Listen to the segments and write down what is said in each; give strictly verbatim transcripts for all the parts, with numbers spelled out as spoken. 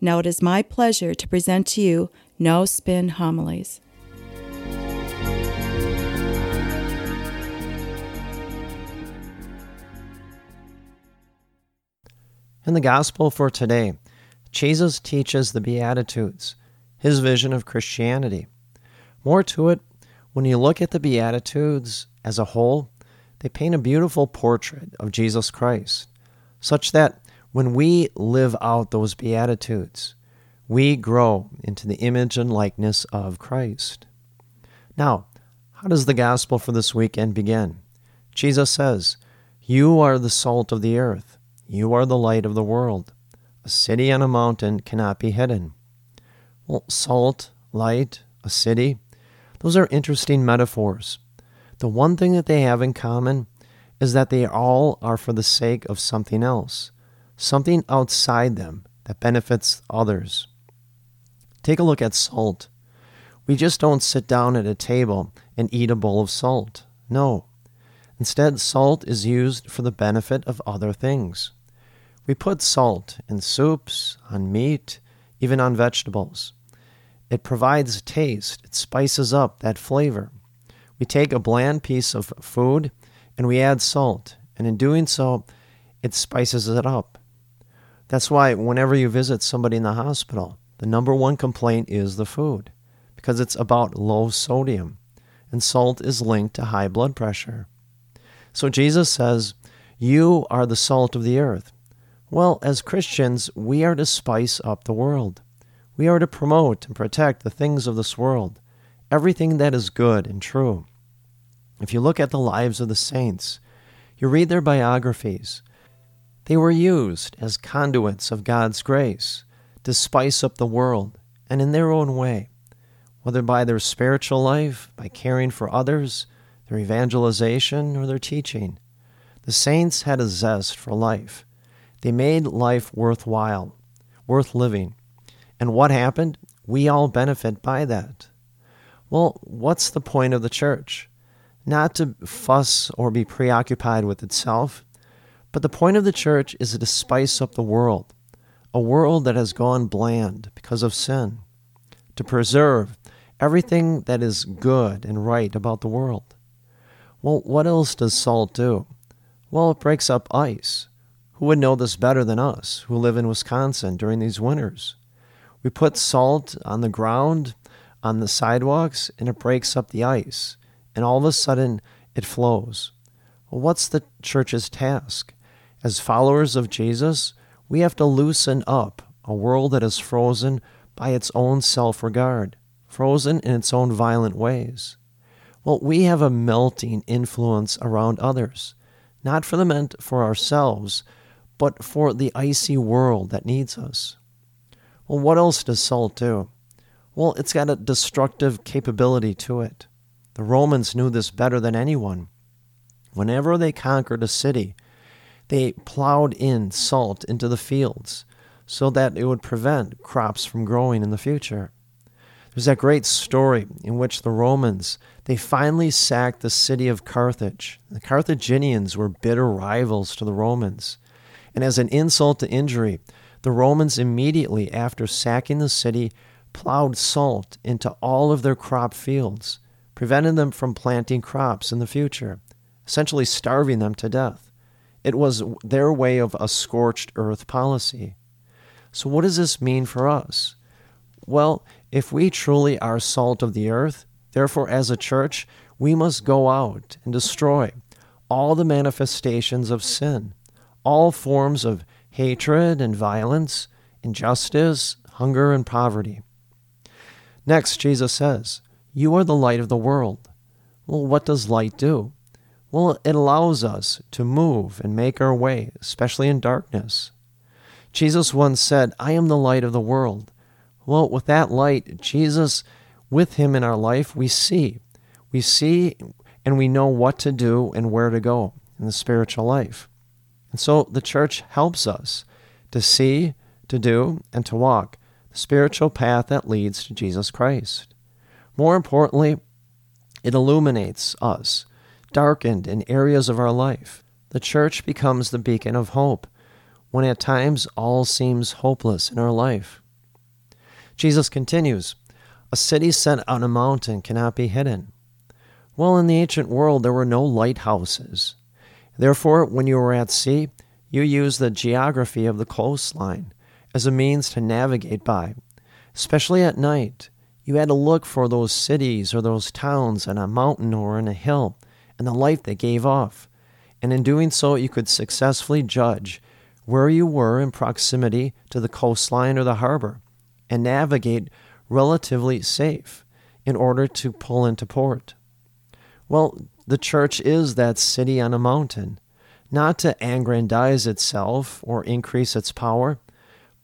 Now it is my pleasure to present to you No Spin Homilies. In the Gospel for today, Jesus teaches the Beatitudes, his vision of Christianity. More to it, when you look at the Beatitudes as a whole, they paint a beautiful portrait of Jesus Christ, such that when we live out those Beatitudes, we grow into the image and likeness of Christ. Now, how does the Gospel for this weekend begin? Jesus says, "You are the salt of the earth. You are the light of the world. A city on a mountain cannot be hidden." Well, salt, light, a city, those are interesting metaphors. The one thing that they have in common is that they all are for the sake of something else, something outside them that benefits others. Take a look at salt. We just don't sit down at a table and eat a bowl of salt. No. Instead, salt is used for the benefit of other things. We put salt in soups, on meat, even on vegetables. It provides taste. It spices up that flavor. We take a bland piece of food and we add salt, and in doing so, it spices it up. That's why whenever you visit somebody in the hospital, the number one complaint is the food, because it's about low sodium, and salt is linked to high blood pressure. So Jesus says, "You are the salt of the earth." Well, as Christians, we are to spice up the world. We are to promote and protect the things of this world, everything that is good and true. If you look at the lives of the saints, you read their biographies. They were used as conduits of God's grace to spice up the world, and in their own way, whether by their spiritual life, by caring for others, their evangelization, or their teaching. The saints had a zest for life. They made life worthwhile, worth living. And what happened? We all benefit by that. Well, what's the point of the church? Not to fuss or be preoccupied with itself, but the point of the church is to spice up the world, a world that has gone bland because of sin, to preserve everything that is good and right about the world. Well, what else does salt do? Well, it breaks up ice. Who would know this better than us who live in Wisconsin during these winters? We put salt on the ground, on the sidewalks, and it breaks up the ice, and all of a sudden it flows. Well, what's the church's task? As followers of Jesus, we have to loosen up a world that is frozen by its own self-regard, frozen in its own violent ways. Well, we have a melting influence around others, not for the meant for ourselves, but for the icy world that needs us. Well, what else does salt do? Well, it's got a destructive capability to it. The Romans knew this better than anyone. Whenever they conquered a city, they plowed in salt into the fields so that it would prevent crops from growing in the future. There's that great story in which the Romans, they finally sacked the city of Carthage. The Carthaginians were bitter rivals to the Romans. And as an insult to injury, the Romans immediately after sacking the city plowed salt into all of their crop fields, preventing them from planting crops in the future, essentially starving them to death. It was their way of a scorched earth policy. So what does this mean for us? Well, if we truly are salt of the earth, therefore as a church, we must go out and destroy all the manifestations of sin, all forms of hatred and violence, injustice, hunger and poverty. Next, Jesus says, "You are the light of the world." Well, what does light do? Well, it allows us to move and make our way, especially in darkness. Jesus once said, "I am the light of the world." Well, with that light, Jesus, with him in our life, we see. We see and we know what to do and where to go in the spiritual life. And so the church helps us to see, to do, and to walk the spiritual path that leads to Jesus Christ. More importantly, it illuminates us, darkened in areas of our life. The church becomes the beacon of hope when at times all seems hopeless in our life. Jesus continues, "A city set on a mountain cannot be hidden." Well, in the ancient world, there were no lighthouses. Therefore, when you were at sea, you used the geography of the coastline as a means to navigate by. Especially at night, you had to look for those cities or those towns on a mountain or on a hill and the light they gave off. And in doing so, you could successfully judge where you were in proximity to the coastline or the harbor and navigate relatively safe in order to pull into port. Well, the church is that city on a mountain, not to aggrandize itself or increase its power,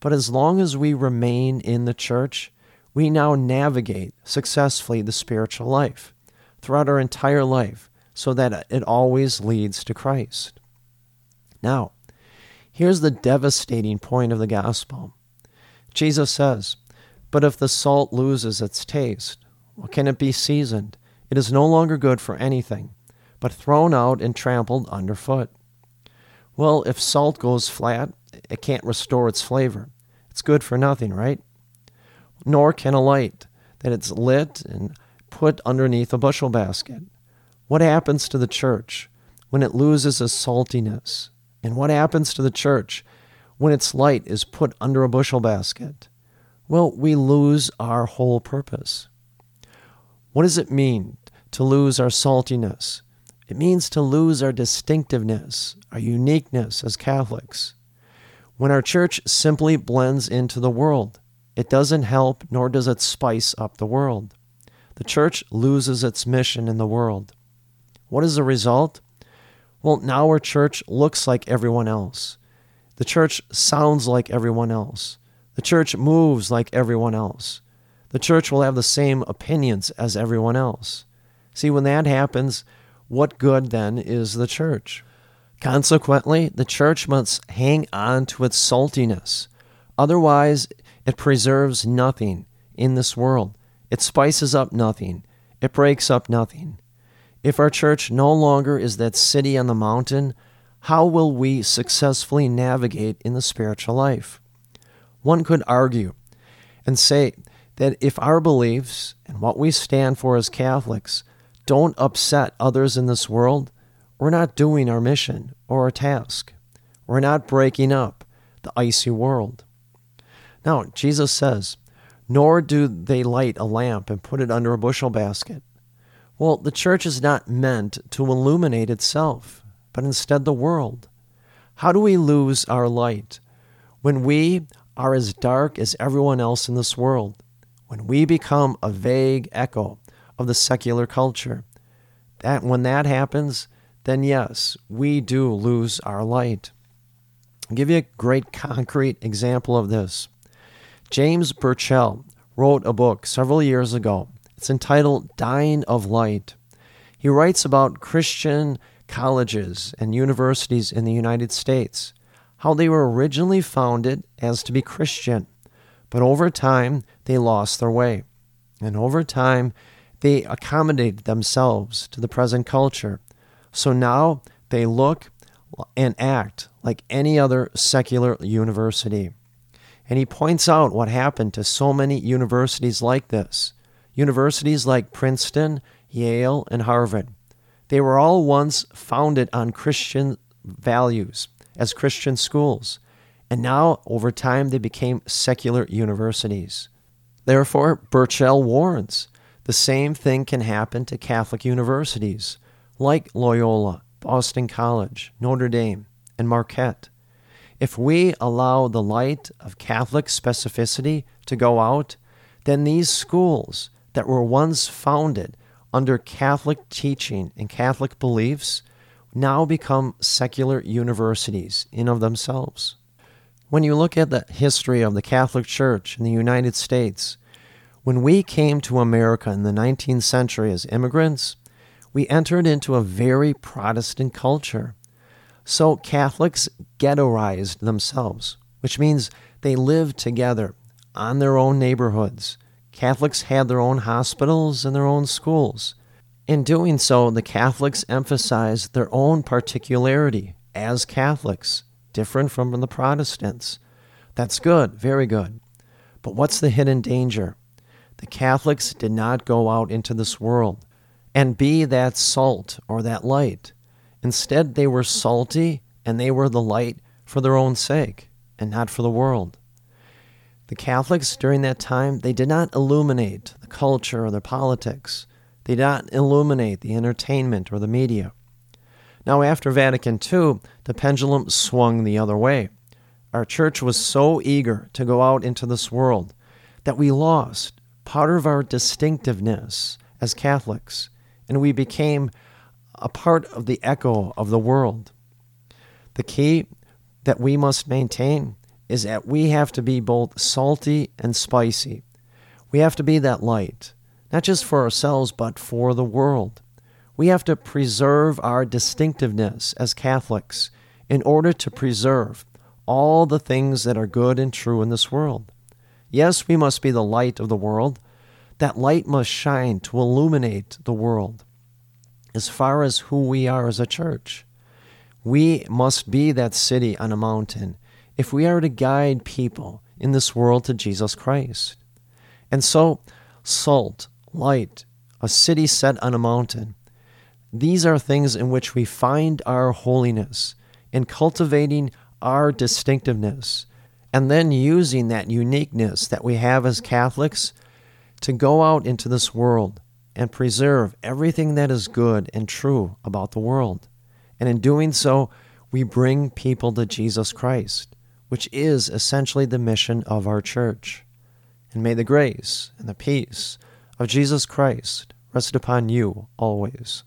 but as long as we remain in the church, we now navigate successfully the spiritual life throughout our entire life so that it always leads to Christ. Now, here's the devastating point of the gospel. Jesus says, "But if the salt loses its taste, well, can it be seasoned? It is no longer good for anything, but thrown out and trampled underfoot." Well, if salt goes flat, it can't restore its flavor. It's good for nothing, right? Nor can a light that it's lit and put underneath a bushel basket. What happens to the church when it loses its saltiness? And what happens to the church when its light is put under a bushel basket? Well, we lose our whole purpose. What does it mean to lose our saltiness? It means to lose our distinctiveness, our uniqueness as Catholics. When our church simply blends into the world, it doesn't help nor does it spice up the world. The church loses its mission in the world. What is the result? Well, now our church looks like everyone else. The church sounds like everyone else. The church moves like everyone else. The church will have the same opinions as everyone else. See, when that happens, what good then is the church? Consequently, the church must hang on to its saltiness. Otherwise, it preserves nothing in this world. It spices up nothing. It breaks up nothing. If our church no longer is that city on the mountain, how will we successfully navigate in the spiritual life? One could argue and say that if our beliefs and what we stand for as Catholics don't upset others in this world, we're not doing our mission or our task. We're not breaking up the icy world. Now, Jesus says, "Nor do they light a lamp and put it under a bushel basket." Well, the church is not meant to illuminate itself, but instead the world. How do we lose our light? When we are as dark as everyone else in this world. When we become a vague echo of the secular culture, that when that happens, then yes, we do lose our light. I'll give you a great concrete example of this. James Burchell wrote a book several years ago. It's entitled Dying of Light. He writes about Christian colleges and universities in the United States, how they were originally founded as to be Christian, but over time, they lost their way. And over time, they accommodated themselves to the present culture. So now they look and act like any other secular university. And he points out what happened to so many universities like this. Universities like Princeton, Yale, and Harvard. They were all once founded on Christian values as Christian schools. And now, over time, they became secular universities. Therefore, Burchell warns, the same thing can happen to Catholic universities like Loyola, Boston College, Notre Dame, and Marquette. If we allow the light of Catholic specificity to go out, then these schools that were once founded under Catholic teaching and Catholic beliefs now become secular universities in of themselves. When you look at the history of the Catholic Church in the United States, when we came to America in the nineteenth century as immigrants, we entered into a very Protestant culture. So Catholics ghettoized themselves, which means they lived together on their own neighborhoods. Catholics had their own hospitals and their own schools. In doing so, the Catholics emphasized their own particularity as Catholics, different from the Protestants. That's good, very good. But what's the hidden danger? The Catholics did not go out into this world and be that salt or that light. Instead, they were salty, and they were the light for their own sake and not for the world. The Catholics during that time, they did not illuminate the culture or the politics. They did not illuminate the entertainment or the media. Now, after Vatican Two, the pendulum swung the other way. Our church was so eager to go out into this world that we lost part of our distinctiveness as Catholics, and we became a part of the echo of the world. The key that we must maintain is that we have to be both salty and spicy. We have to be that light, not just for ourselves, but for the world. We have to preserve our distinctiveness as Catholics in order to preserve all the things that are good and true in this world. Yes, we must be the light of the world. That light must shine to illuminate the world. As far as who we are as a church, we must be that city on a mountain if we are to guide people in this world to Jesus Christ. And so, salt, light, a city set on a mountain, these are things in which we find our holiness in cultivating our distinctiveness and then using that uniqueness that we have as Catholics to go out into this world and preserve everything that is good and true about the world. And in doing so, we bring people to Jesus Christ, which is essentially the mission of our church. And may the grace and the peace of Jesus Christ rest upon you always.